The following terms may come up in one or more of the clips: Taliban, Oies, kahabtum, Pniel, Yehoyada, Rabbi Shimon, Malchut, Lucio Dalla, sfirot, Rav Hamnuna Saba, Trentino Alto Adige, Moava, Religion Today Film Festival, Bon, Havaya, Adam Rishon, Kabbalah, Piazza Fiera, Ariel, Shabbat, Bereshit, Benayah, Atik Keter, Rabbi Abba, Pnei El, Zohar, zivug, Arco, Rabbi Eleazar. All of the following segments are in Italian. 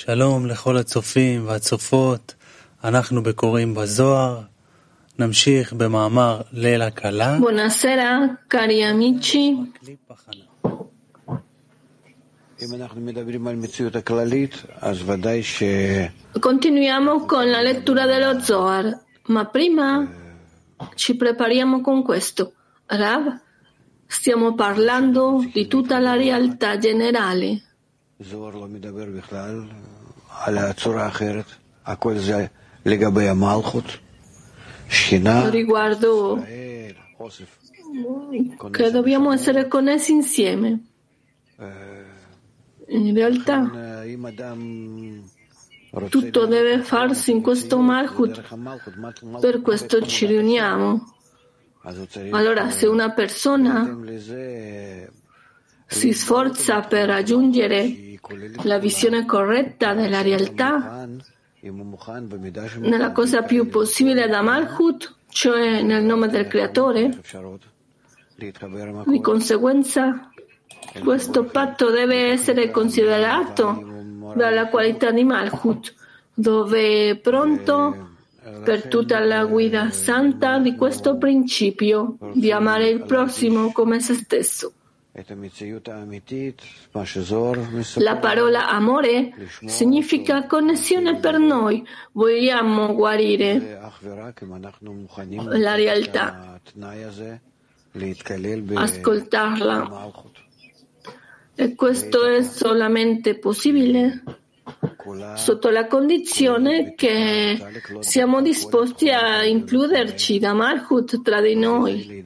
שלום לכל הצופים והצופות, אנחנו בקוראים בזוהר, נמשיך במאמר ליל הקלה. Buonasera, cari amici. Continuiamo con la lettura dello Zohar, ma prima ci prepariamo con questo. Rav, stiamo parlando di tutta la realtà generale. Riguardo che dobbiamo essere connessi insieme. In realtà tutto deve farsi in questo Malchut, per questo ci riuniamo. Allora, se una persona si sforza per raggiungere la visione corretta della realtà, nella cosa più possibile da Malchut, cioè nel nome del Creatore, di conseguenza questo patto deve essere considerato dalla qualità di Malchut, dove è pronto per tutta la guida santa di questo principio di amare il prossimo come se stesso. La parola amore significa connessione per noi. Vogliamo guarire la realtà, ascoltarla. E questo è solamente possibile sotto la condizione che siamo disposti a includerci da Malchut tra di noi.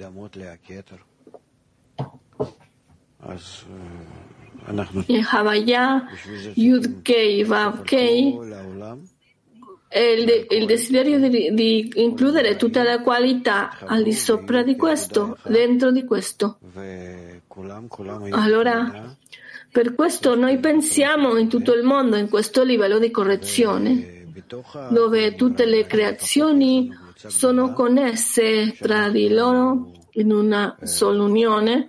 In Havaya, Yud Kei, Vav Kei, il desiderio di includere tutta la qualità al di sopra di questo, dentro di questo. Allora, per questo noi pensiamo in tutto il mondo, in questo livello di correzione, dove tutte le creazioni sono connesse tra di loro in una sola unione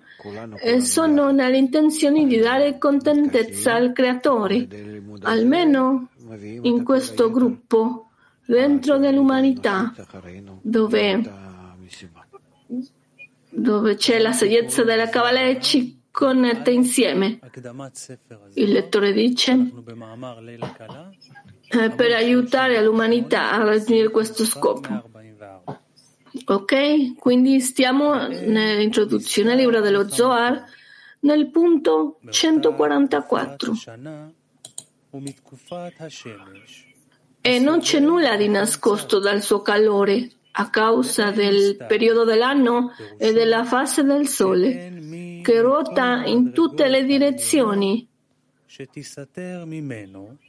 e sono nell'intenzione di dare contentezza al Creatore, almeno in questo gruppo, dentro dell'umanità, dove c'è la saggezza della Kabbalah e ci connette insieme. Il lettore dice: per aiutare l'umanità a raggiungere questo scopo. Ok, quindi stiamo nell'introduzione al libro dello Zohar, nel punto 144. E non c'è nulla di nascosto dal suo calore a causa del periodo dell'anno e della fase del sole, che ruota in tutte le direzioni,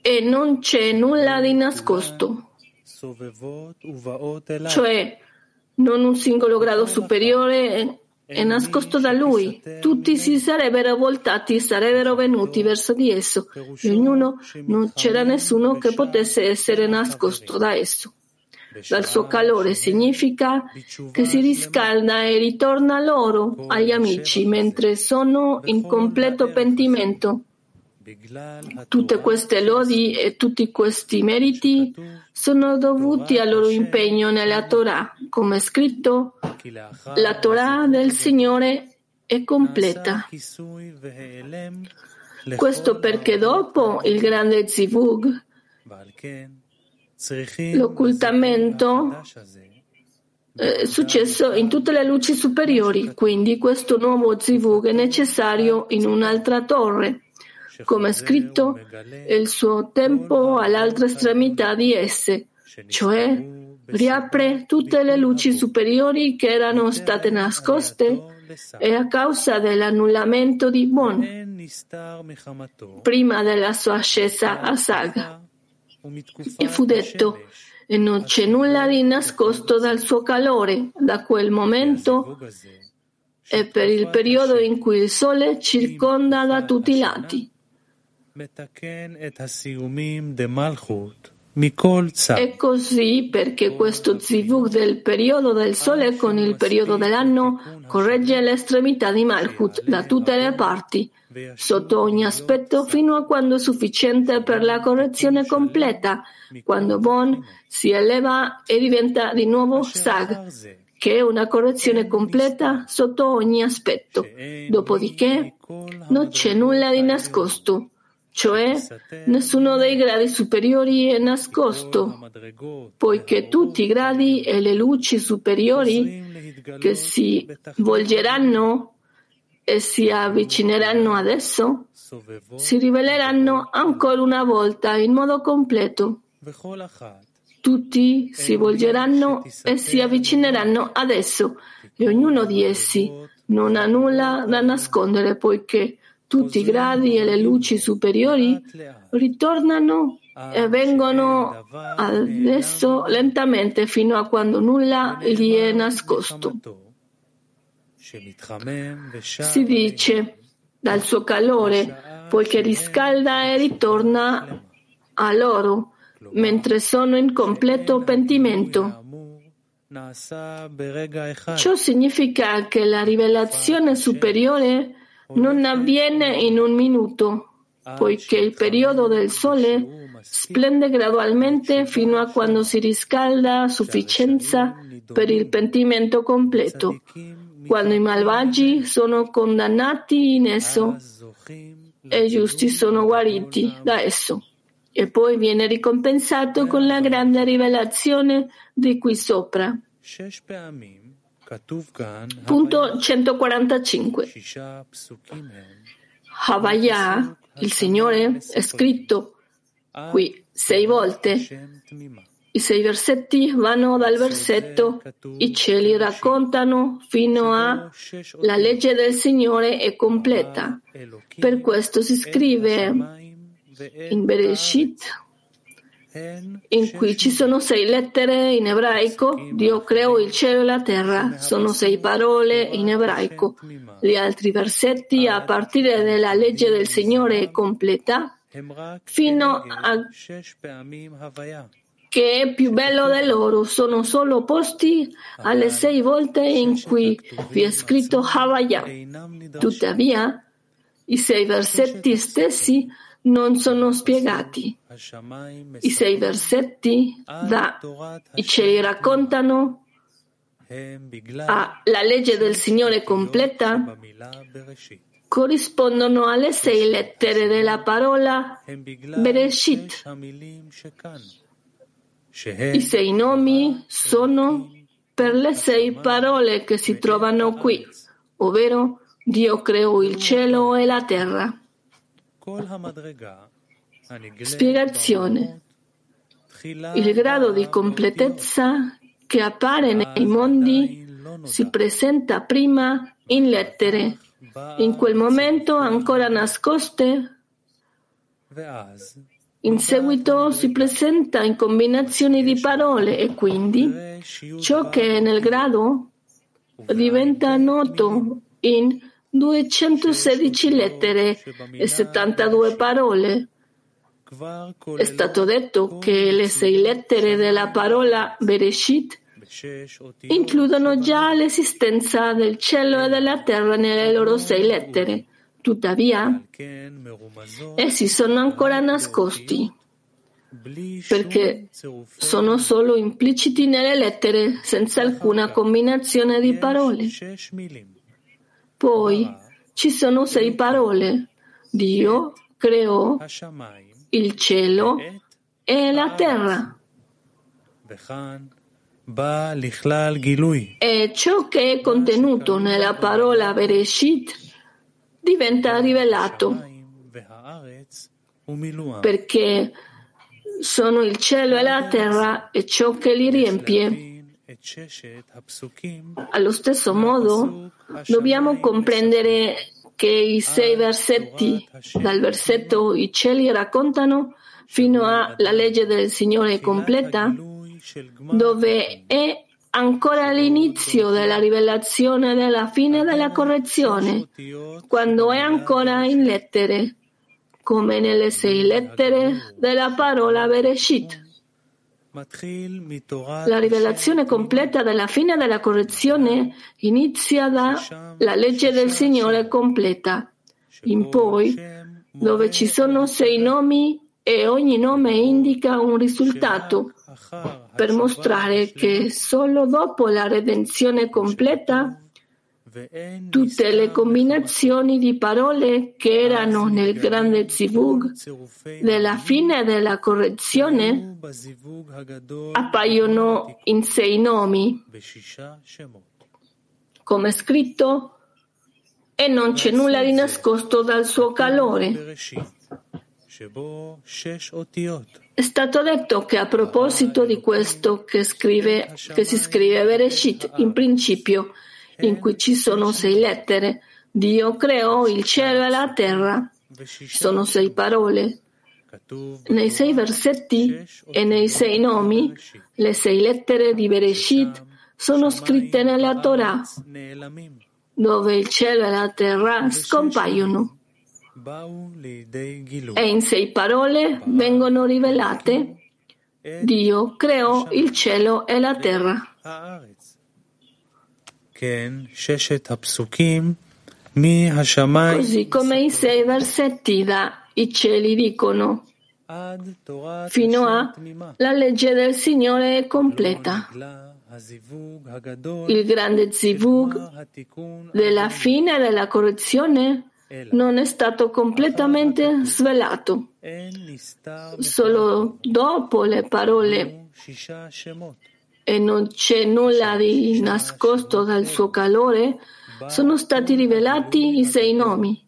e non c'è nulla di nascosto, cioè non un singolo grado superiore è nascosto da lui. Tutti si sarebbero voltati, sarebbero venuti verso di esso, e ognuno, non c'era nessuno che potesse essere nascosto da esso. Dal suo calore significa che si riscalda e ritorna loro, agli amici, mentre sono in completo pentimento. Tutte queste lodi e tutti questi meriti sono dovuti al loro impegno nella Torah. Come è scritto, la Torah del Signore è completa. Questo perché dopo il grande zivug, l'occultamento è successo in tutte le luci superiori, quindi questo nuovo zivug è necessario in un'altra torre. Come è scritto, il suo tempo all'altra estremità di esse, cioè riapre tutte le luci superiori che erano state nascoste e a causa dell'annullamento di Bon, prima della sua ascesa a Sag. E fu detto, e non c'è nulla di nascosto dal suo calore, da quel momento e per il periodo in cui il sole circonda da tutti i lati. È così perché questo zivug del periodo del sole con il periodo dell'anno corregge l'estremità di Malchut da tutte le parti, sotto ogni aspetto, fino a quando è sufficiente per la correzione completa, quando Bon si eleva e diventa di nuovo Sag, che è una correzione completa sotto ogni aspetto. Dopodiché non c'è nulla di nascosto, cioè nessuno dei gradi superiori è nascosto, poiché tutti i gradi e le luci superiori che si volgeranno e si avvicineranno adesso si riveleranno ancora una volta in modo completo. Tutti si volgeranno e si avvicineranno adesso, e ognuno di essi non ha nulla da nascondere, poiché tutti i gradi e le luci superiori ritornano e vengono adesso lentamente fino a quando nulla gli è nascosto. Si dice dal suo calore, poiché riscalda e ritorna a loro, mentre sono in completo pentimento. Ciò significa che la rivelazione superiore non avviene in un minuto, poiché il periodo del sole splende gradualmente fino a quando si riscalda a sufficienza per il pentimento completo, quando i malvagi sono condannati in esso e i giusti sono guariti da esso. E poi viene ricompensato con la grande rivelazione di qui sopra. Punto 145. Havaya, il Signore, è scritto qui 6 volte. I 6 versetti vanno dal versetto «I cieli raccontano» fino a «La legge del Signore è completa». Per questo si scrive in Bereshit, in cui ci sono 6 lettere in ebraico. Dio creò il cielo e la terra, sono 6 parole in ebraico. Gli altri versetti, a partire dalla legge del Signore è completa, fino a che è più bello di loro, sono solo opposti alle 6 volte in cui vi è scritto Havaya. Tuttavia, i 6 versetti stessi non sono spiegati. I 6 versetti da «I cieli raccontano» a «La legge del Signore completa» corrispondono alle 6 lettere della parola Bereshit. I 6 nomi sono per le 6 parole che si trovano qui, ovvero Dio creò il cielo e la terra. Spiegazione. Il grado di completezza che appare nei mondi si presenta prima in lettere, in quel momento ancora nascoste, in seguito si presenta in combinazioni di parole e quindi ciò che è nel grado diventa noto in 216 lettere e 72 parole. È stato detto che le 6 lettere della parola Bereshit includono già l'esistenza del cielo e della terra nelle loro 6 lettere. Tuttavia, essi sono ancora nascosti, perché sono solo impliciti nelle lettere senza alcuna combinazione di parole. Poi ci sono 6 parole. Dio creò il cielo e la terra. E ciò che è contenuto nella parola Bereshit diventa rivelato, perché sono il cielo e la terra e ciò che li riempie. Allo stesso modo, dobbiamo comprendere che i 6 versetti, dal versetto «I cieli raccontano» fino a «La legge del Signore è completa», dove è ancora l'inizio della rivelazione della fine della correzione, quando è ancora in lettere, come nelle 6 lettere della parola Bereshit. La rivelazione completa della fine della correzione inizia dalla legge del Signore completa, in poi, dove ci sono 6 nomi e ogni nome indica un risultato, per mostrare che solo dopo la redenzione completa tutte le combinazioni di parole che erano nel grande zivug della fine della correzione appaiono in 6 nomi, come scritto, e non c'è nulla di nascosto dal suo calore. È stato detto che a proposito di questo che si scrive Bereshit, in principio, in cui ci sono 6 lettere. Dio creò il cielo e la terra. Sono 6 parole. Nei 6 versetti e nei 6 nomi, le 6 lettere di Bereshit sono scritte nella Torah, dove il cielo e la terra scompaiono. E in 6 parole vengono rivelate: Dio creò il cielo e la terra. Così come i 6 versetti i cieli dicono, fino a la legge del Signore è completa, il grande zivug della fine della correzione non è stato completamente svelato, solo dopo le parole, e non c'è nulla di nascosto dal suo calore, sono stati rivelati i 6 nomi.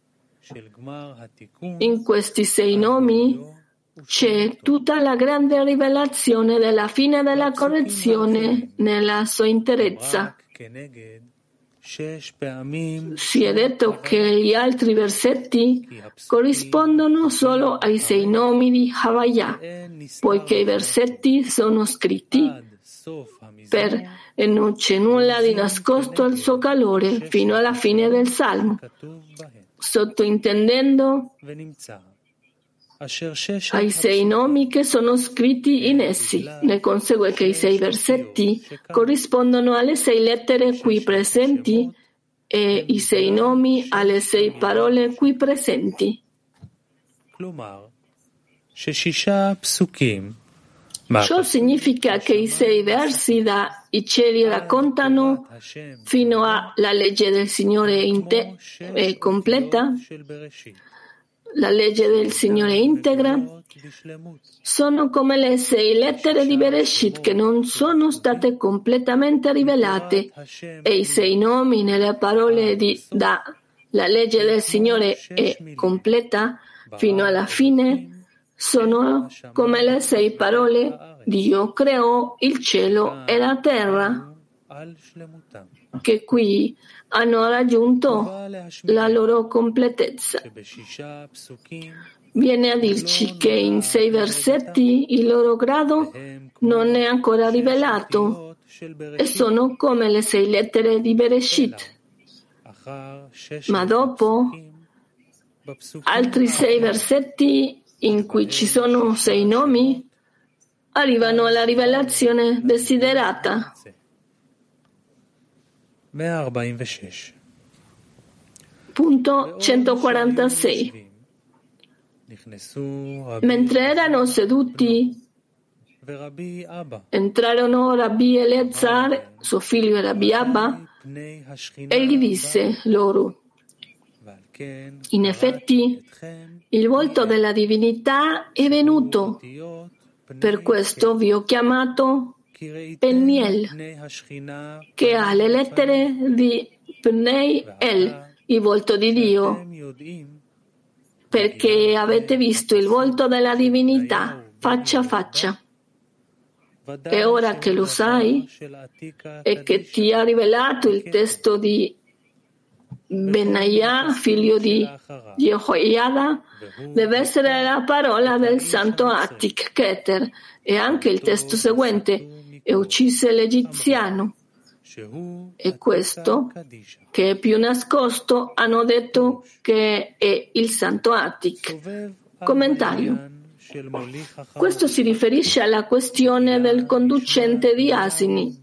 In questi 6 nomi c'è tutta la grande rivelazione della fine della correzione nella sua interezza. Si è detto che gli altri versetti corrispondono solo ai 6 nomi di Havaya, poiché i versetti sono scritti e non c'è nulla di nascosto al suo calore fino alla fine del Salmo, sottointendendo ai 6 nomi che sono scritti in essi. Ne consegue che i 6 versetti corrispondono alle 6 lettere qui presenti e i 6 nomi alle 6 parole qui presenti. Ciò significa che i 6 versi i cieli raccontano fino alla legge del Signore completa, la legge del Signore integra, sono come le 6 lettere di Bereshit che non sono state completamente rivelate, e i 6 nomi nelle parole la legge del Signore è completa fino alla fine sono come le 6 parole, Dio creò il cielo e la terra, che qui hanno raggiunto la loro completezza. Viene a dirci che in 6 versetti il loro grado non è ancora rivelato e sono come le 6 lettere di Bereshit. Ma dopo, altri 6 versetti in cui ci sono 6 nomi, arrivano alla rivelazione desiderata. 146. Mentre erano seduti, entrarono Rabbi Eleazar, suo figlio e Rabbi Abba, e gli disse loro: in effetti, il volto della divinità è venuto, per questo vi ho chiamato Pniel, che ha le lettere di Pnei El, il volto di Dio, perché avete visto il volto della divinità faccia a faccia. E ora che lo sai e che ti ha rivelato il testo di Benayah, figlio di Yehoyada, deve essere la parola del santo Atik Keter e anche il testo seguente, e uccise l'egiziano. E questo, che è più nascosto, hanno detto che è il santo Atik. Commentario. Questo si riferisce alla questione del conducente di asini,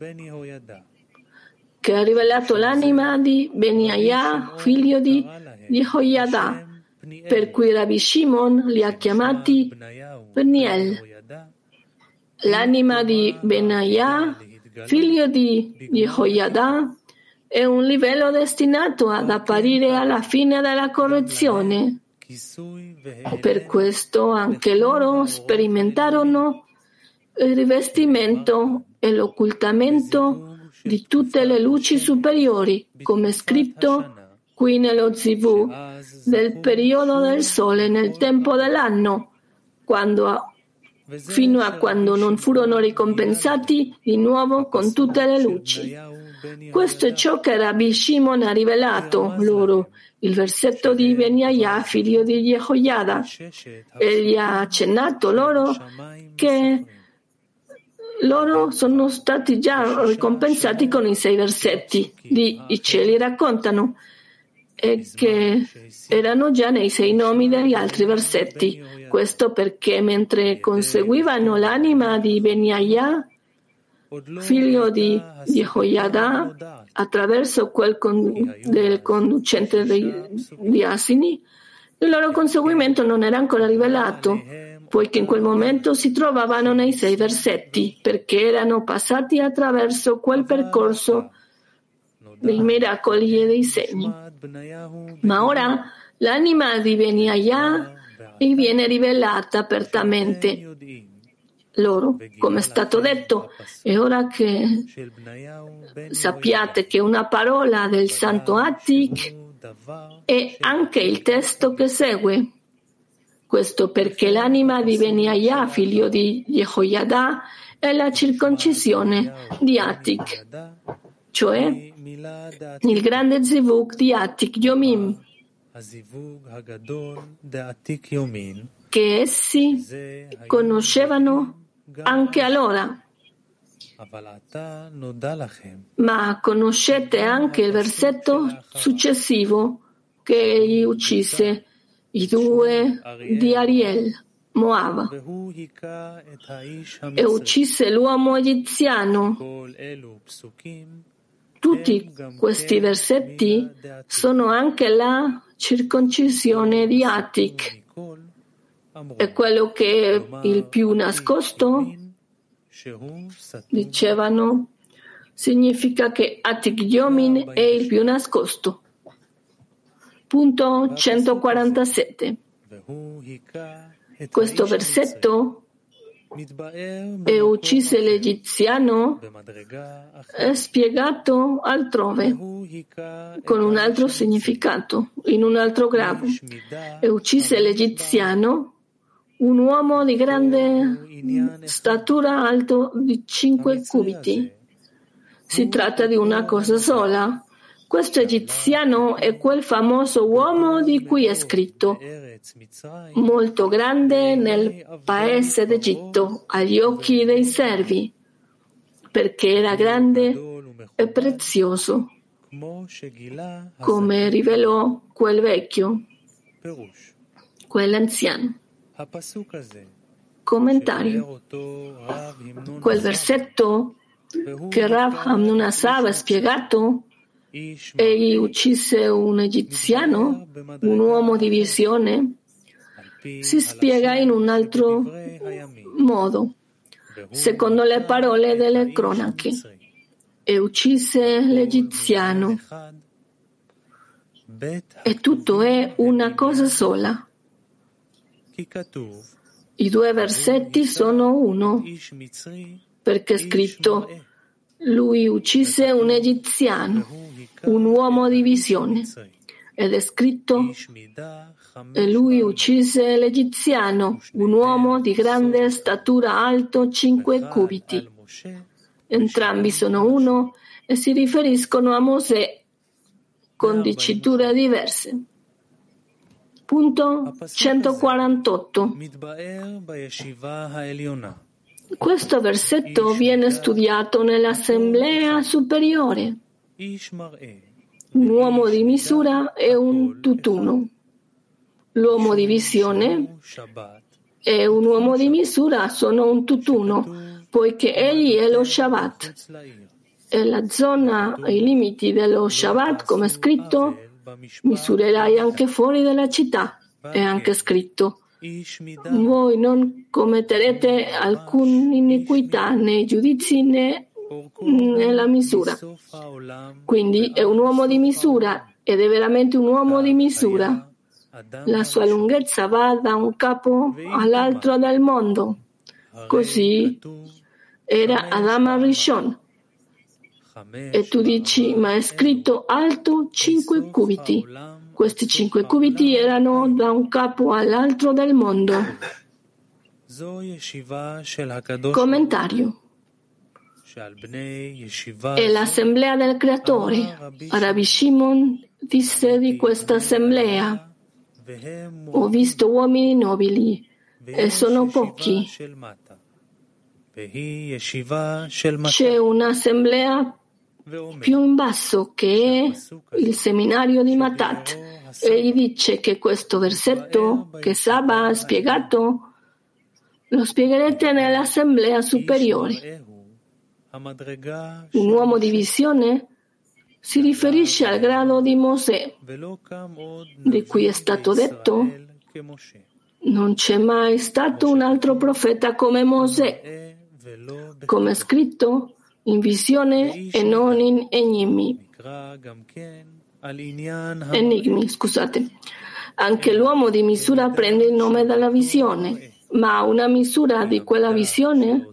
che ha rivelato l'anima di Benayah, figlio di Yehoyada, per cui Rabbi Shimon li ha chiamati Pniel. L'anima di Benayah, figlio di Yehoyada, è un livello destinato ad apparire alla fine della correzione. Per questo anche loro sperimentarono il rivestimento e l'occultamento di tutte le luci superiori, come scritto qui nello zivug del periodo del sole nel tempo dell'anno, fino a quando non furono ricompensati di nuovo con tutte le luci. Questo è ciò che Rabbi Shimon ha rivelato loro, il versetto di Benayah, figlio di Yehoyada. Egli ha accennato loro che loro sono stati già ricompensati con i 6 versetti di I cieli raccontano, e che erano già nei 6 nomi degli altri versetti. Questo perché mentre conseguivano l'anima di Benayah, figlio di Yehoyada, attraverso quel del conducente di asini, il loro conseguimento non era ancora rivelato, poiché in quel momento si trovavano nei 6 versetti, perché erano passati attraverso quel percorso dei miracoli e dei segni. Ma ora l'anima di Benayah viene rivelata apertamente loro, come è stato detto, e ora che sappiate che una parola del santo Atik è anche il testo che segue. Questo perché l'anima di Benayah, figlio di Yehoyada, è la circoncisione di Atik, cioè il grande zivug di Atik Yomin, che essi conoscevano anche allora. Ma conoscete anche il versetto successivo che egli uccise i 2 di Ariel, Moava, e uccise l'uomo egiziano. Tutti questi versetti sono anche la circoncisione di Atik. È quello che è il più nascosto, dicevano, significa che Atik Yomin è il più nascosto. Punto 147. Questo versetto, e uccise l'egiziano, è spiegato altrove con un altro significato, in un altro grado. E uccise l'egiziano, un uomo di grande statura, alto di 5 cubiti. Si tratta di una cosa sola. Questo egiziano è quel famoso uomo di cui è scritto, molto grande nel paese d'Egitto, agli occhi dei servi, perché era grande e prezioso, come rivelò quel vecchio, quell'anziano. Commentario. Quel versetto che Rav Hamnuna Saba ha spiegato, egli uccise un egiziano, un uomo di visione, si spiega in un altro modo, secondo le parole delle cronache. E uccise l'egiziano. E tutto è una cosa sola. I 2 versetti sono uno, perché è scritto: lui uccise un egiziano, un uomo di visione, ed è scritto: e lui uccise l'egiziano, un uomo di grande statura, alto 5 cubiti. Entrambi sono uno e si riferiscono a Mosè con diciture diverse. Punto 148. Questo versetto viene studiato nell'assemblea superiore. Un uomo di misura è un tutt'uno. L'uomo di visione è un uomo di misura, sono un tutt'uno, poiché egli è lo Shabbat. E la zona, i limiti dello Shabbat, come è scritto, misurerai anche fuori dalla città, è anche scritto. Voi non commetterete alcuna iniquità nei giudizi né nella misura. Quindi è un uomo di misura ed è veramente un uomo di misura. La sua lunghezza va da un capo all'altro del mondo. Così era Adam Rishon. E tu dici, ma è scritto alto 5 cubiti. Questi 5 cubiti erano da un capo all'altro del mondo. Commentario. E l'assemblea del Creatore. Rabbi Shimon disse di questa assemblea: ho visto uomini nobili e sono pochi. C'è un'assemblea più in basso che è il seminario di Matat. Egli dice che questo versetto che Saba ha spiegato lo spiegherete nell'assemblea superiore. Un uomo di visione si riferisce al grado di Mosè, di cui è stato detto: non c'è mai stato un altro profeta come Mosè, come è scritto, in visione e non in enigmi. Anche l'uomo di misura prende il nome dalla visione, ma una misura di quella visione,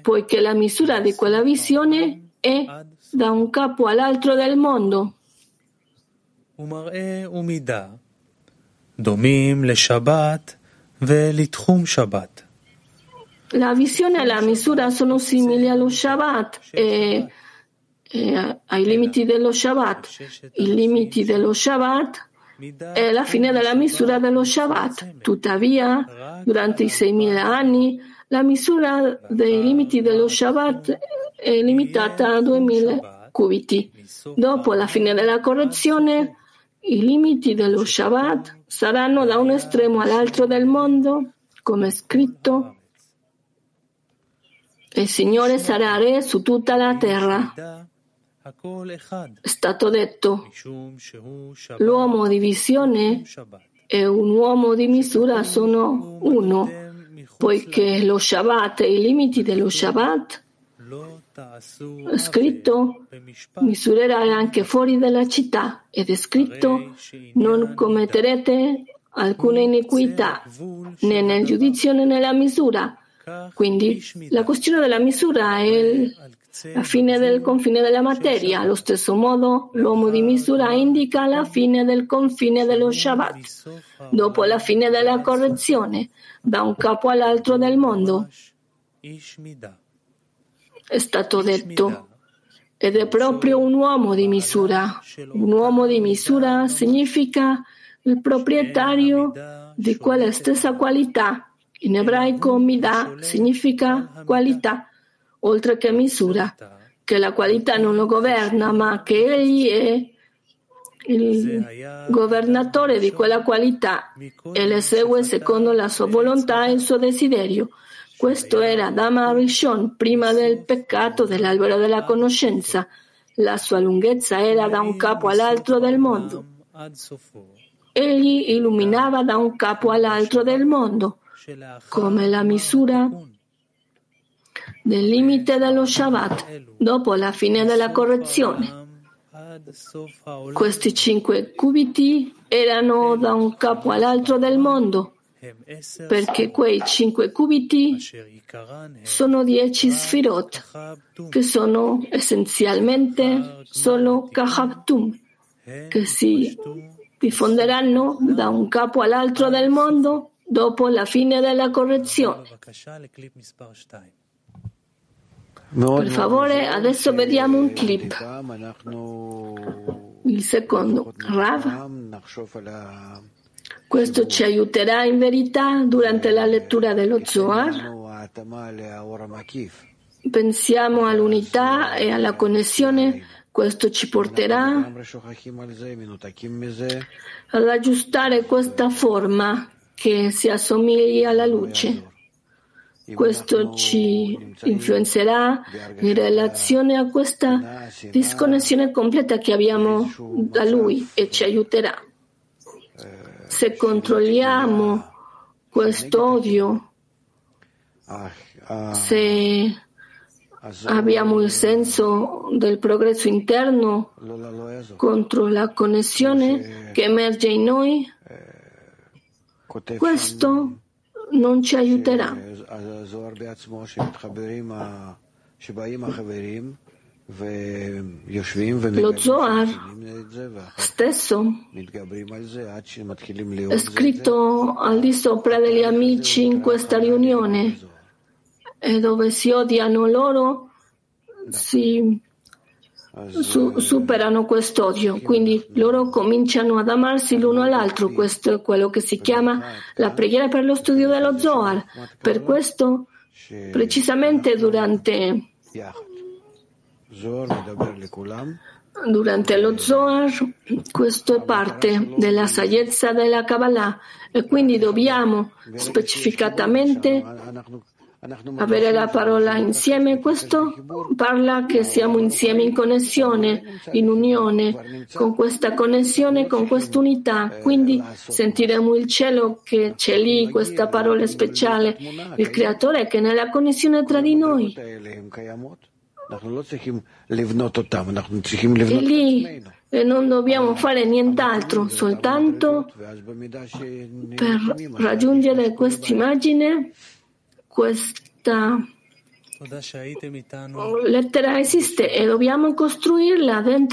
poiché la misura di quella visione è da un capo all'altro del mondo. La visione e la misura sono simili allo Shabbat e ai limiti dello Shabbat. I limiti dello Shabbat è la fine della misura dello Shabbat. Tuttavia, durante i 6.000 anni, la misura dei limiti dello Shabbat è limitata a 2.000 cubiti. Dopo la fine della correzione, i limiti dello Shabbat saranno da un estremo all'altro del mondo, come è scritto: il Signore sarà re su tutta la terra. È stato detto: l'uomo di visione e un uomo di misura sono uno, poiché lo Shabbat e i limiti dello Shabbat, è scritto, misurerai anche fuori dalla città, ed è scritto, non commetterete alcuna iniquità, né nel giudizio né nella misura. Quindi la questione della misura è la fine del confine della materia. Allo stesso modo, l'uomo di misura indica la fine del confine dello Shabbat, dopo la fine della correzione, da un capo all'altro del mondo. È stato detto, ed è proprio un uomo di misura. Un uomo di misura significa il proprietario di quella stessa qualità. In ebraico midah significa qualità, oltre che misura, che la qualità non lo governa, ma che egli è il governatore di quella qualità e le segue secondo la sua volontà e il suo desiderio. Questo era Adam Rishon, prima del peccato dell'albero della conoscenza. La sua lunghezza era da un capo all'altro del mondo. Egli illuminava da un capo all'altro del mondo, come la misura del limite dello Shabbat dopo la fine della correzione. Questi 5 cubiti erano da un capo all'altro del mondo, perché quei 5 cubiti sono 10 sfirot, che sono essenzialmente solo kahabtum, che si diffonderanno da un capo all'altro del mondo dopo la fine della correzione. Per favore, adesso vediamo un clip. Il secondo, Rav. Questo ci aiuterà in verità durante la lettura dello Zohar. Pensiamo all'unità e alla connessione. Questo ci porterà ad aggiustare questa forma che si assomiglia alla luce. Questo ci influenzerà in relazione a questa disconnessione completa che abbiamo da Lui e ci aiuterà. Se controlliamo questo odio, se abbiamo il senso del progresso interno contro la connessione che emerge in noi, questo non ci aiuterà. Lo Zohar stesso è scritto al di sopra degli amici in questa riunione, e dove si odiano loro si superano quest'odio, quindi loro cominciano ad amarsi l'uno all'altro. Questo è quello che si chiama la preghiera per lo studio dello Zohar. Per questo precisamente durante lo Zohar, questo è parte della saggezza della Kabbalah, e quindi dobbiamo specificatamente avere la parola insieme. Questo parla che siamo insieme, in connessione, in unione, con questa connessione, con quest'unità. Quindi sentiremo il cielo che c'è lì, questa parola speciale, il Creatore che è nella connessione tra di noi. E lì non dobbiamo fare nient'altro, soltanto per raggiungere quest'immagine, questa lettera esiste e dobbiamo costruirla dentro